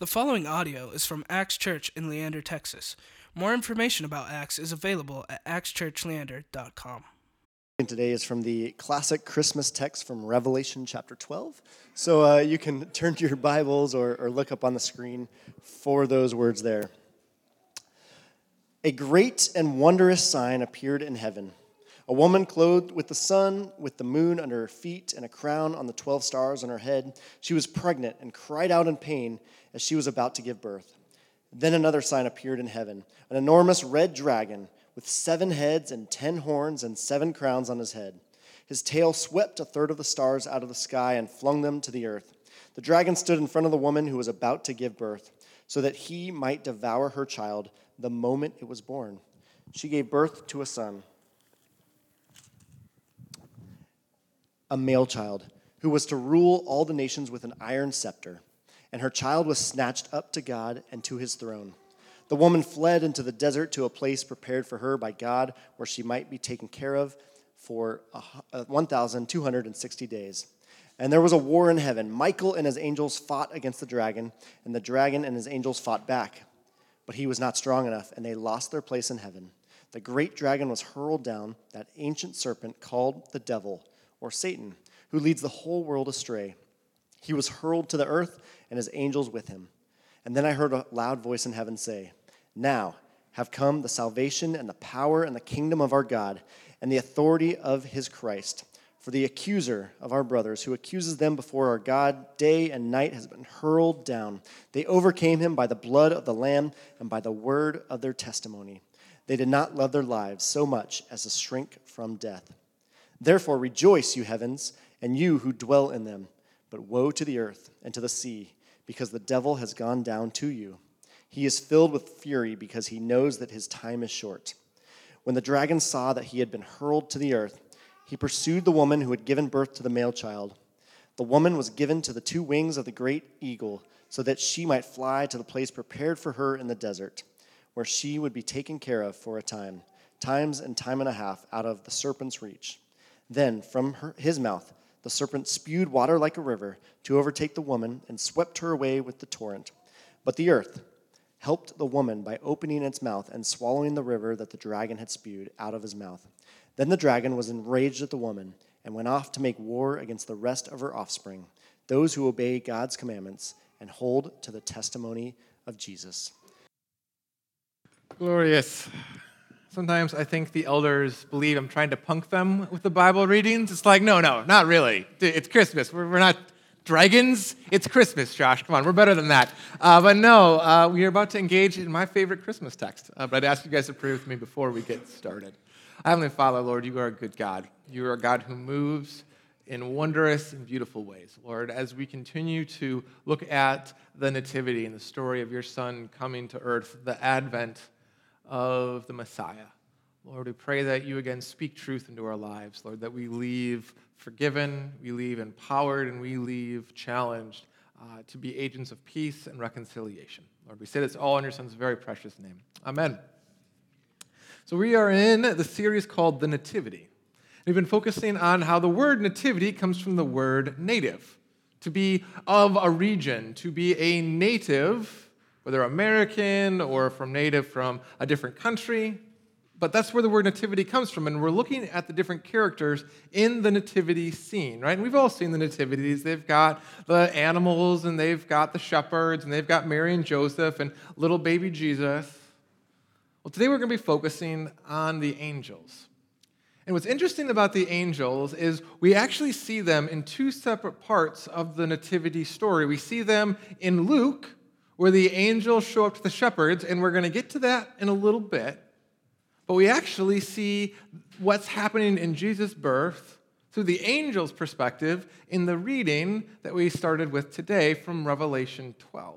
The following audio is from Acts Church in Leander, Texas. More information about Acts is available at ActsChurchLeander.com. And today is from the classic Christmas text from Revelation chapter 12. So you can turn to your Bibles or look up on the screen for those words there. A great and wondrous sign appeared in heaven. A woman clothed with the sun, with the moon under her feet, and a crown on the 12 stars on her head. She was pregnant and cried out in pain as she was about to give birth. Then another sign appeared in heaven, an enormous red dragon with 7 heads and 10 horns and 7 crowns on his head. His tail swept a third of the stars out of the sky and flung them to the earth. The dragon stood in front of the woman who was about to give birth, so that he might devour her child the moment it was born. She gave birth to a son, a male child, who was to rule all the nations with an iron scepter, and her child was snatched up to God and to his throne. The woman fled into the desert to a place prepared for her by God, where she might be taken care of for 1,260 days. And there was a war in heaven. Michael and his angels fought against the dragon, and the dragon and his angels fought back. But he was not strong enough, and they lost their place in heaven. The great dragon was hurled down, that ancient serpent called the devil, or Satan, who leads the whole world astray. He was hurled to the earth, and his angels with him. And then I heard a loud voice in heaven say, "Now have come the salvation and the power and the kingdom of our God and the authority of his Christ. For the accuser of our brothers, who accuses them before our God day and night, has been hurled down. They overcame him by the blood of the Lamb and by the word of their testimony. They did not love their lives so much as to shrink from death. Therefore rejoice, you heavens, and you who dwell in them. But woe to the earth and to the sea, because the devil has gone down to you. He is filled with fury because he knows that his time is short." When the dragon saw that he had been hurled to the earth, he pursued the woman who had given birth to the male child. The woman was given to the 2 wings of the great eagle, so that she might fly to the place prepared for her in the desert, where she would be taken care of for a time, times and time and a half out of the serpent's reach. Then from his mouth, the serpent spewed water like a river to overtake the woman and swept her away with the torrent. But the earth helped the woman by opening its mouth and swallowing the river that the dragon had spewed out of his mouth. Then the dragon was enraged at the woman and went off to make war against the rest of her offspring, those who obey God's commandments and hold to the testimony of Jesus. Glorious. Sometimes I think the elders believe I'm trying to punk them with the Bible readings. It's like, no, not really. It's Christmas. We're not dragons. It's Christmas, Josh. Come on, we're better than that. But we are about to engage in my favorite Christmas text. But I'd ask you guys to pray with me before we get started. Heavenly Father, Lord, you are a good God. You are a God who moves in wondrous and beautiful ways. Lord, as we continue to look at the nativity and the story of your son coming to earth, the advent of the Messiah. Lord, we pray that you again speak truth into our lives, Lord, that we leave forgiven, we leave empowered, and we leave challenged to be agents of peace and reconciliation. Lord, we say this all in your son's very precious name. Amen. So we are in the series called The Nativity. We've been focusing on how the word nativity comes from the word native, to be of a region, to be a native, whether American or from native from a different country. But that's where the word nativity comes from, and we're looking at the different characters in the nativity scene, right? And we've all seen the nativities. They've got the animals, and they've got the shepherds, and they've got Mary and Joseph, and little baby Jesus. Well, today we're going to be focusing on the angels. And what's interesting about the angels is we actually see them in 2 separate parts of the nativity story. We see them in Luke, where the angels show up to the shepherds, and we're going to get to that in a little bit. But we actually see what's happening in Jesus' birth through the angels' perspective in the reading that we started with today from Revelation 12.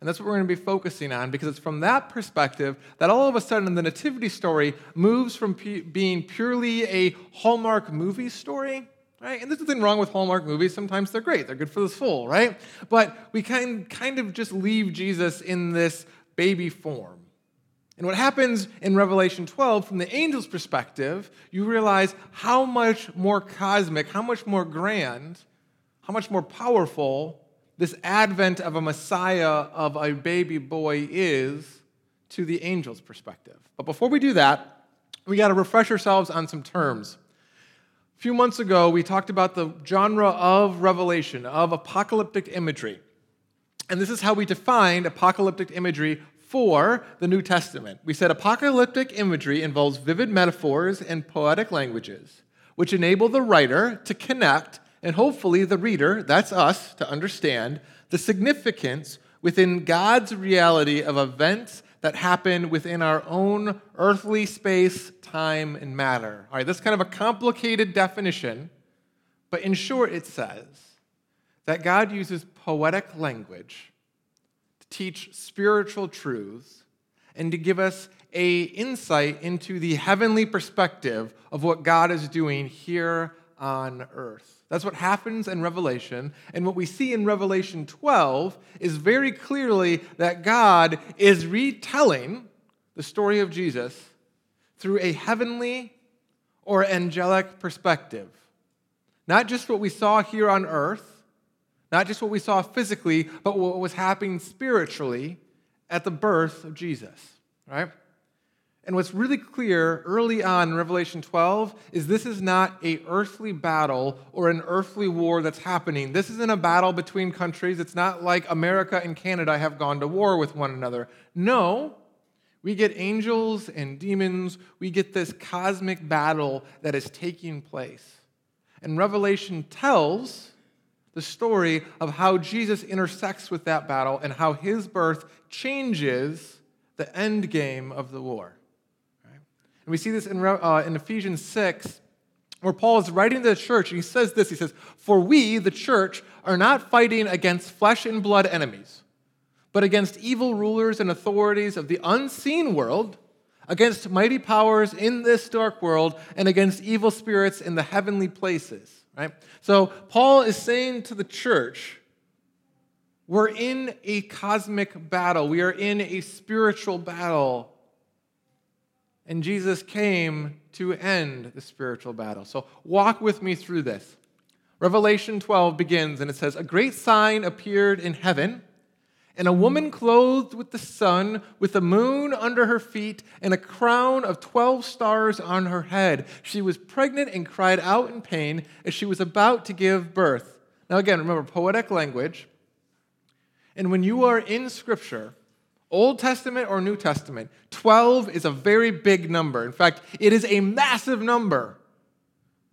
And that's what we're going to be focusing on, because it's from that perspective that all of a sudden the nativity story moves from being purely a Hallmark movie story. Right? And there's nothing wrong with Hallmark movies. Sometimes they're great. They're good for the soul, right? But we can kind of just leave Jesus in this baby form. And what happens in Revelation 12, from the angel's perspective, you realize how much more cosmic, how much more grand, how much more powerful this advent of a Messiah, of a baby boy, is to the angel's perspective. But before we do that, we got to refresh ourselves on some terms. A few months ago, we talked about the genre of Revelation, of apocalyptic imagery. And this is how we defined apocalyptic imagery for the New Testament. We said apocalyptic imagery involves vivid metaphors and poetic languages, which enable the writer to connect, and hopefully the reader, that's us, to understand the significance within God's reality of events that happen within our own earthly space, time, and matter. All right, that's kind of a complicated definition, but in short, it says that God uses poetic language to teach spiritual truths and to give us an insight into the heavenly perspective of what God is doing here on earth. That's what happens in Revelation. And what we see in Revelation 12 is very clearly that God is retelling the story of Jesus through a heavenly or angelic perspective. Not just what we saw here on earth, not just what we saw physically, but what was happening spiritually at the birth of Jesus, right? And what's really clear early on in Revelation 12 is this is not an earthly battle or an earthly war that's happening. This isn't a battle between countries. It's not like America and Canada have gone to war with one another. No, we get angels and demons. We get this cosmic battle that is taking place. And Revelation tells the story of how Jesus intersects with that battle and how his birth changes the end game of the war. And we see this in Ephesians 6, where Paul is writing to the church, and he says this, he says, "For we, the church, are not fighting against flesh and blood enemies, but against evil rulers and authorities of the unseen world, against mighty powers in this dark world, and against evil spirits in the heavenly places." Right? So Paul is saying to the church, we're in a cosmic battle. We are in a spiritual battle. And Jesus came to end the spiritual battle. So walk with me through this. Revelation 12 begins, and it says, "A great sign appeared in heaven, and a woman clothed with the sun, with the moon under her feet, and a crown of 12 stars on her head. She was pregnant and cried out in pain as she was about to give birth." Now again, remember, poetic language. And when you are in Scripture, Old Testament or New Testament, 12 is a very big number. In fact, it is a massive number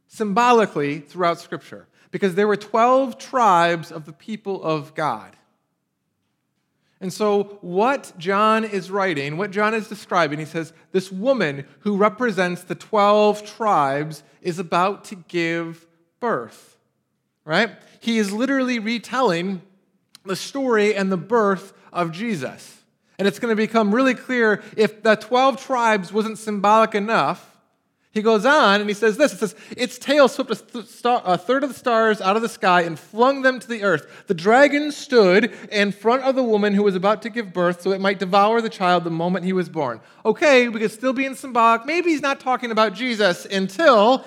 symbolically throughout Scripture because there were 12 tribes of the people of God. And so what John is writing, what John is describing, he says, this woman who represents the 12 tribes is about to give birth, right? He is literally retelling the story and the birth of Jesus. And it's going to become really clear if the 12 tribes wasn't symbolic enough. He goes on and he says this. It says, "Its tail swept a third of the stars out of the sky and flung them to the earth. The dragon stood in front of the woman who was about to give birth so it might devour the child the moment he was born." Okay, we could still be in symbolic. Maybe he's not talking about Jesus until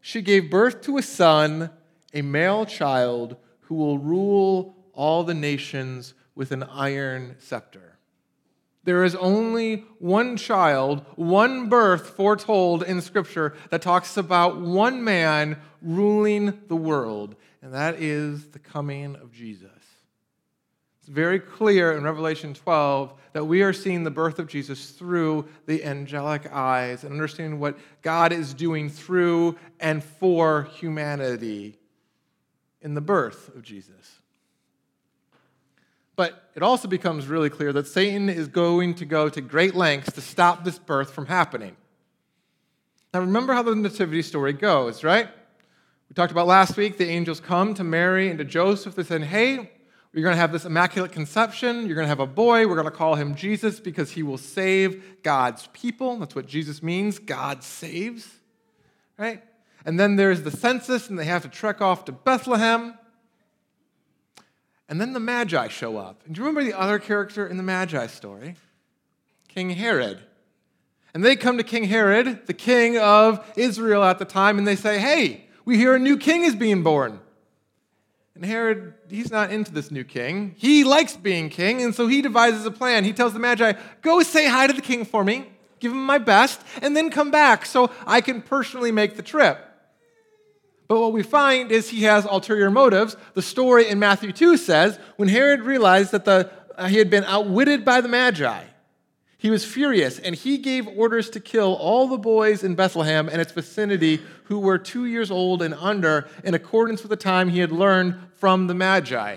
she gave birth to a son, a male child, who will rule all the nations with an iron scepter. There is only one child, one birth foretold in Scripture that talks about one man ruling the world, and that is the coming of Jesus. It's very clear in Revelation 12 that we are seeing the birth of Jesus through the angelic eyes and understanding what God is doing through and for humanity in the birth of Jesus. But it also becomes really clear that Satan is going to go to great lengths to stop this birth from happening. Now, remember how the nativity story goes, right? We talked about last week, the angels come to Mary and to Joseph. They said, "Hey, you're going to have this immaculate conception. You're going to have a boy. We're going to call him Jesus because he will save God's people." That's what Jesus means, God saves, right? And then there's the census, and they have to trek off to Bethlehem. And then the Magi show up. And do you remember the other character in the Magi story? King Herod. And they come to King Herod, the king of Israel at the time, and they say, "Hey, we hear a new king is being born." And Herod, he's not into this new king. He likes being king, and so he devises a plan. He tells the Magi, go say hi to the king for me, give him my best, and then come back so I can personally make the trip. But what we find is he has ulterior motives. The story in Matthew 2 says, when Herod realized that he had been outwitted by the Magi, he was furious, and he gave orders to kill all the boys in Bethlehem and its vicinity who were 2 years old and under, in accordance with the time he had learned from the Magi.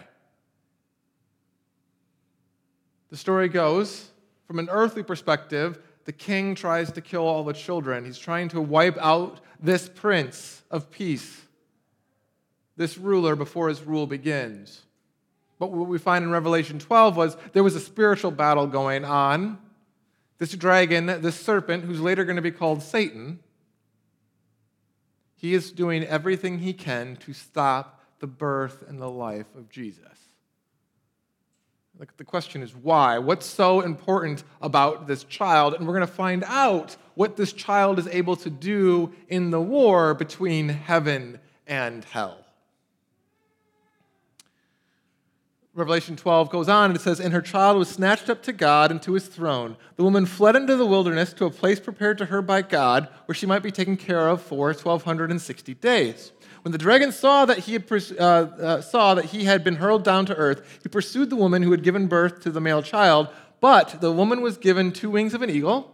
The story goes, from an earthly perspective, the king tries to kill all the children. He's trying to wipe out this prince of peace, this ruler, before his rule begins. But what we find in Revelation 12 was there was a spiritual battle going on. This dragon, this serpent, who's later going to be called Satan, he is doing everything he can to stop the birth and the life of Jesus. Like, the question is why? What's so important about this child? And we're going to find out what this child is able to do in the war between heaven and hell. Revelation 12 goes on, and it says, and her child was snatched up to God and to his throne. The woman fled into the wilderness to a place prepared to her by God, where she might be taken care of for 1,260 days. When the dragon saw that he had been hurled down to earth, he pursued the woman who had given birth to the male child, but the woman was given 2 wings of an eagle,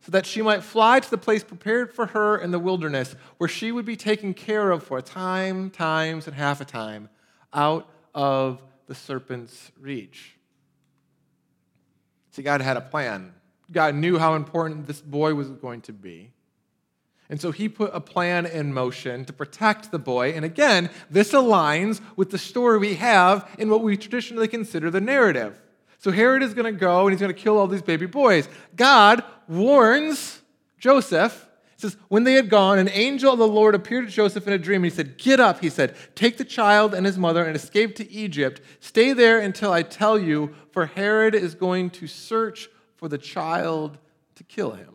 so that she might fly to the place prepared for her in the wilderness, where she would be taken care of for a time, times, and half a time, out of the serpent's reach. See, God had a plan. God knew how important this boy was going to be. And so he put a plan in motion to protect the boy. And again, this aligns with the story we have in what we traditionally consider the narrative. So Herod is going to go and he's going to kill all these baby boys. God warns Joseph. It says, when they had gone, an angel of the Lord appeared to Joseph in a dream, and he said, get up, he said, take the child and his mother and escape to Egypt. Stay there until I tell you, for Herod is going to search for the child to kill him.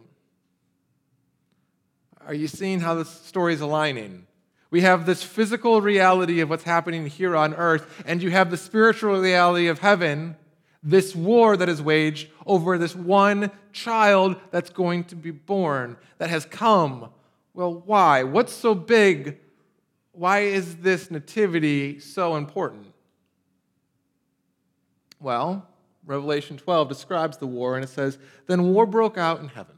Are you seeing how this story is aligning? We have this physical reality of what's happening here on earth, and you have the spiritual reality of heaven, this war that is waged over this one child that's going to be born, that has come. Well, why? What's so big? Why is this nativity so important? Well, Revelation 12 describes the war, and it says, then war broke out in heaven.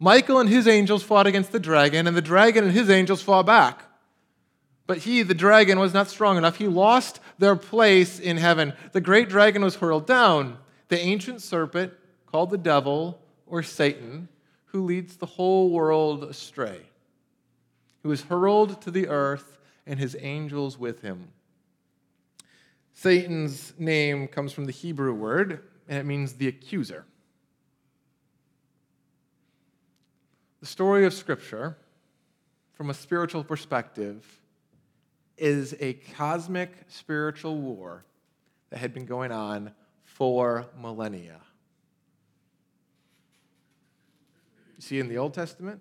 Michael and his angels fought against the dragon, and the dragon and his angels fought back. But he, the dragon, was not strong enough. He lost their place in heaven. The great dragon was hurled down, the ancient serpent called the devil, or Satan, who leads the whole world astray. He was hurled to the earth, and his angels with him. Satan's name comes from the Hebrew word, and it means the accuser. The story of Scripture, from a spiritual perspective, is a cosmic spiritual war that had been going on for millennia. You see it in the Old Testament.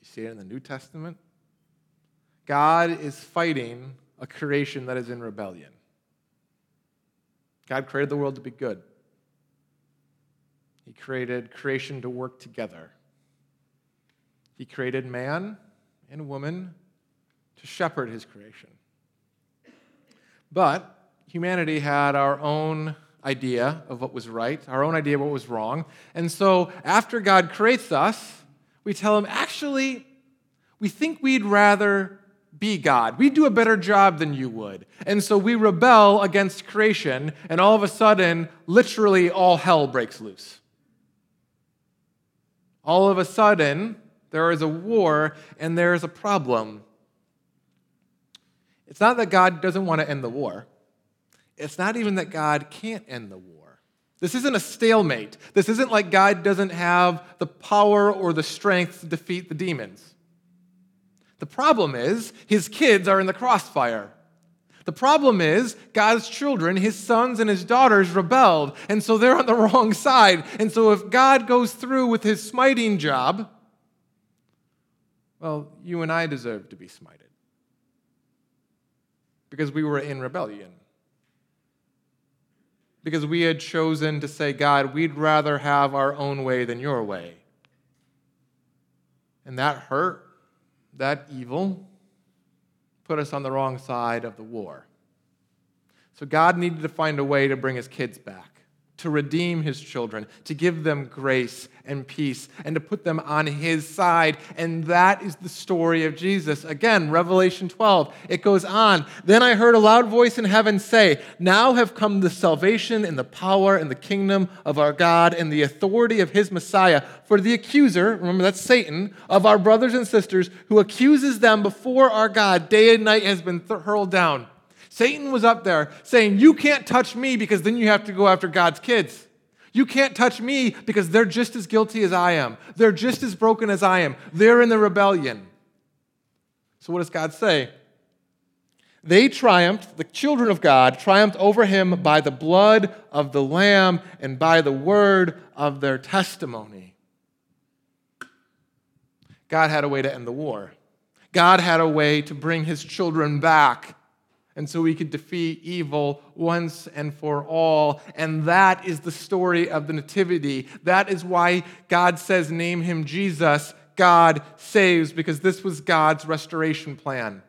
You see it in the New Testament. God is fighting a creation that is in rebellion. God created the world to be good. He created creation to work together. He created man and woman to shepherd his creation. But humanity had our own idea of what was right, our own idea of what was wrong. And so after God creates us, we tell him, actually, we think we'd rather be God. We'd do a better job than you would. And so we rebel against creation, and all of a sudden, literally all hell breaks loose. All of a sudden, there is a war, and there is a problem. It's not that God doesn't want to end the war. It's not even that God can't end the war. This isn't a stalemate. This isn't like God doesn't have the power or the strength to defeat the demons. The problem is his kids are in the crossfire. The problem is God's children, his sons and his daughters, rebelled, and so they're on the wrong side. And so if God goes through with his smiting job, well, you and I deserve to be smited. Because we were in rebellion. Because we had chosen to say, God, we'd rather have our own way than your way. And that hurt, that evil, put us on the wrong side of the war. So God needed to find a way to bring his kids back, to redeem his children, to give them grace and peace, and to put them on his side. And that is the story of Jesus. Again, Revelation 12, it goes on. Then I heard a loud voice in heaven say, now have come the salvation and the power and the kingdom of our God and the authority of his Messiah. For the accuser, remember that's Satan, of our brothers and sisters who accuses them before our God day and night has been hurled down. Satan was up there saying, you can't touch me because then you have to go after God's kids. You can't touch me because they're just as guilty as I am. They're just as broken as I am. They're in the rebellion. So what does God say? They triumphed, the children of God triumphed over him by the blood of the Lamb and by the word of their testimony. God had a way to end the war. God had a way to bring his children back. And so we could defeat evil once and for all. And that is the story of the Nativity. That is why God says, name him Jesus, God saves, because this was God's restoration plan.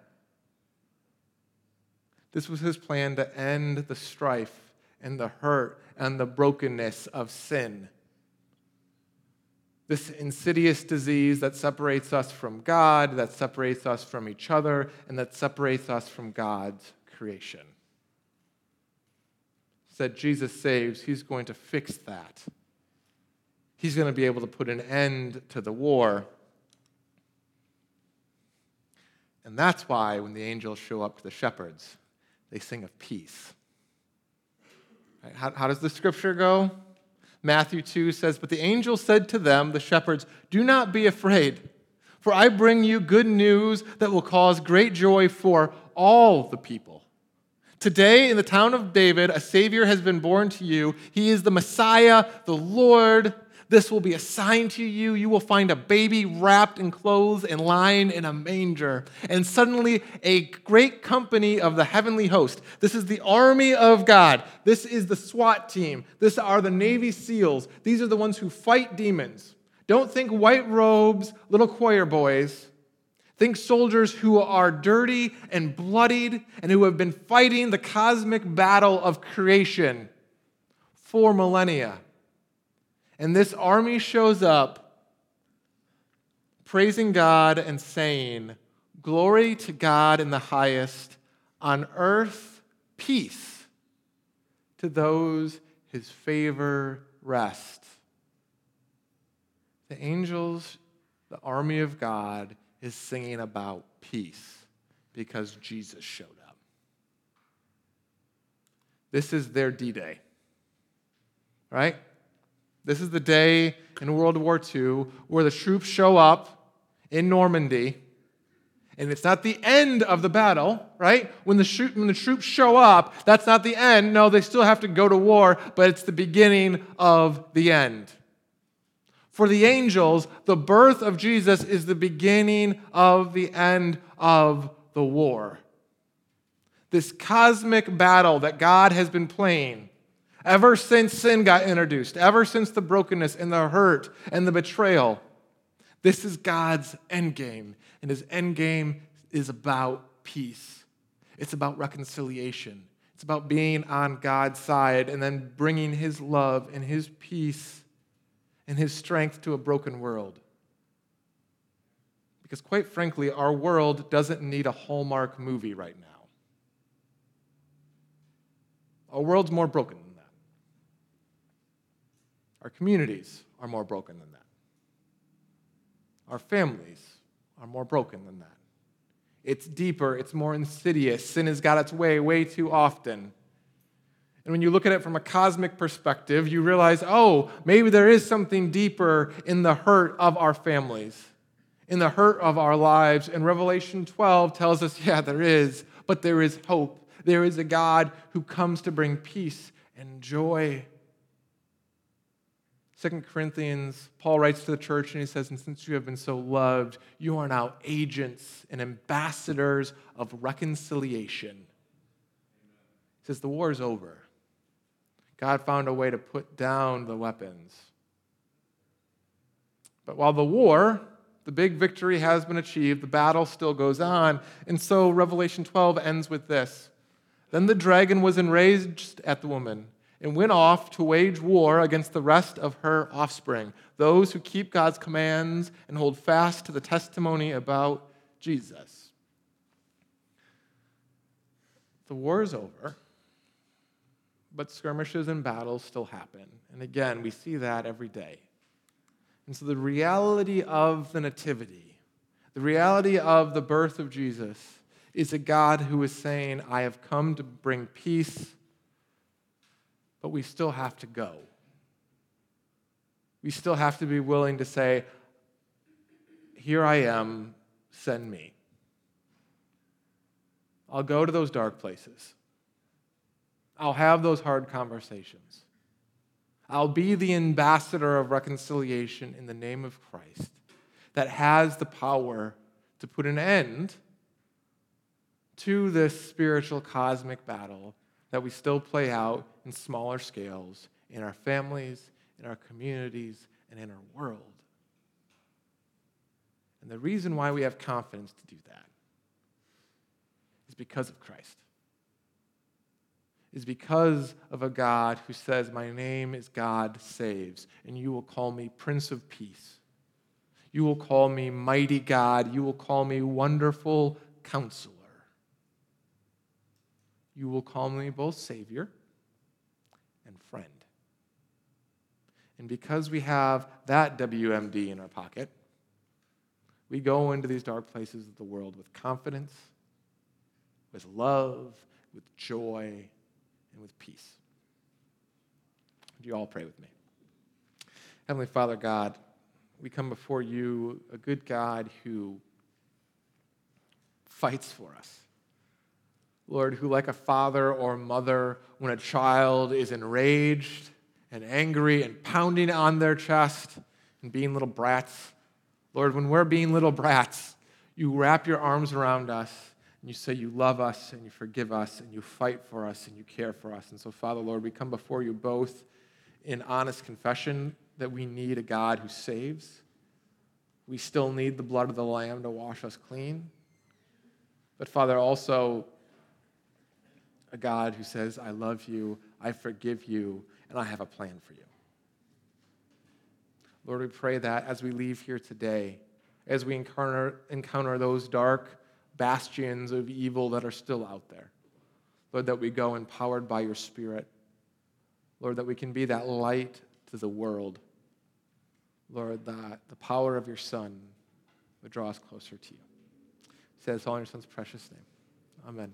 This was his plan to end the strife and the hurt and the brokenness of sin. This insidious disease that separates us from God, that separates us from each other, and that separates us from God's creation. Said Jesus saves, he's going to fix that. He's going to be able to put an end to the war. And that's why when the angels show up to the shepherds, they sing of peace. How does the scripture go? Matthew 2 says, but the angel said to them, the shepherds, do not be afraid, for I bring you good news that will cause great joy for all the people. Today in the town of David, a Savior has been born to you. He is the Messiah, the Lord. This will be a sign to you. You will find a baby wrapped in clothes and lying in a manger. And suddenly a great company of the heavenly host. This is the army of God. This is the SWAT team. These are the Navy SEALs. These are the ones who fight demons. Don't think white robes, little choir boys. Think soldiers who are dirty and bloodied and who have been fighting the cosmic battle of creation for millennia. And this army shows up praising God and saying, glory to God in the highest, on earth peace to those his favor rests. The angels, the army of God, is singing about peace because Jesus showed up. This is their D-Day, right? This is the day in World War II where the troops show up in Normandy, and it's not the end of the battle, right? When the troops show up, that's not the end. No, they still have to go to war, but it's the beginning of the end. For the angels, the birth of Jesus is the beginning of the end of the war. This cosmic battle that God has been playing ever since sin got introduced, ever since the brokenness and the hurt and the betrayal, this is God's endgame. And his endgame is about peace. It's about reconciliation. It's about being on God's side and then bringing his love and his peace and his strength to a broken world. Because quite frankly, our world doesn't need a Hallmark movie right now. Our world's more broken. Our communities are more broken than that. Our families are more broken than that. It's deeper, it's more insidious. Sin has got its way way too often. And when you look at it from a cosmic perspective, you realize, oh, maybe there is something deeper in the hurt of our families, in the hurt of our lives. And Revelation 12 tells us, yeah, there is, but there is hope. There is a God who comes to bring peace and joy. 2 Corinthians, Paul writes to the church and he says, and since you have been so loved, you are now agents and ambassadors of reconciliation. says the war is over. God found a way to put down the weapons. But while the war, the big victory has been achieved, the battle still goes on. And so Revelation 12 ends with this. Then the dragon was enraged at the woman and went off to wage war against the rest of her offspring, those who keep God's commands and hold fast to the testimony about Jesus. The war is over, but skirmishes and battles still happen. And again, we see that every day. And so the reality of the nativity, the reality of the birth of Jesus, is a God who is saying, I have come to bring peace, but we still have to go. We still have to be willing to say, here I am, send me. I'll go to those dark places. I'll have those hard conversations. I'll be the ambassador of reconciliation in the name of Christ that has the power to put an end to this spiritual cosmic battle that we still play out in smaller scales in our families, in our communities, and in our world. And the reason why we have confidence to do that is because of Christ. Is because of a God who says, my name is God saves, and you will call me Prince of Peace. You will call me Mighty God. You will call me Wonderful Counselor. You will call me both Savior and Friend. And because we have that WMD in our pocket, we go into these dark places of the world with confidence, with love, with joy, and with peace. Would you all pray with me? Heavenly Father God, we come before you, a good God who fights for us. Lord, who like a father or mother, when a child is enraged and angry and pounding on their chest and being little brats, Lord, when we're being little brats, you wrap your arms around us. And you say you love us, and you forgive us, and you fight for us, and you care for us. And so, Father, Lord, we come before you both in honest confession that we need a God who saves. We still need the blood of the Lamb to wash us clean. But, Father, also a God who says, I love you, I forgive you, and I have a plan for you. Lord, we pray that as we leave here today, as we encounter those dark bastions of evil that are still out there. Lord, that we go empowered by your Spirit. Lord, that we can be that light to the world. Lord, that the power of your Son would draw us closer to you. Say this all in your Son's precious name. Amen.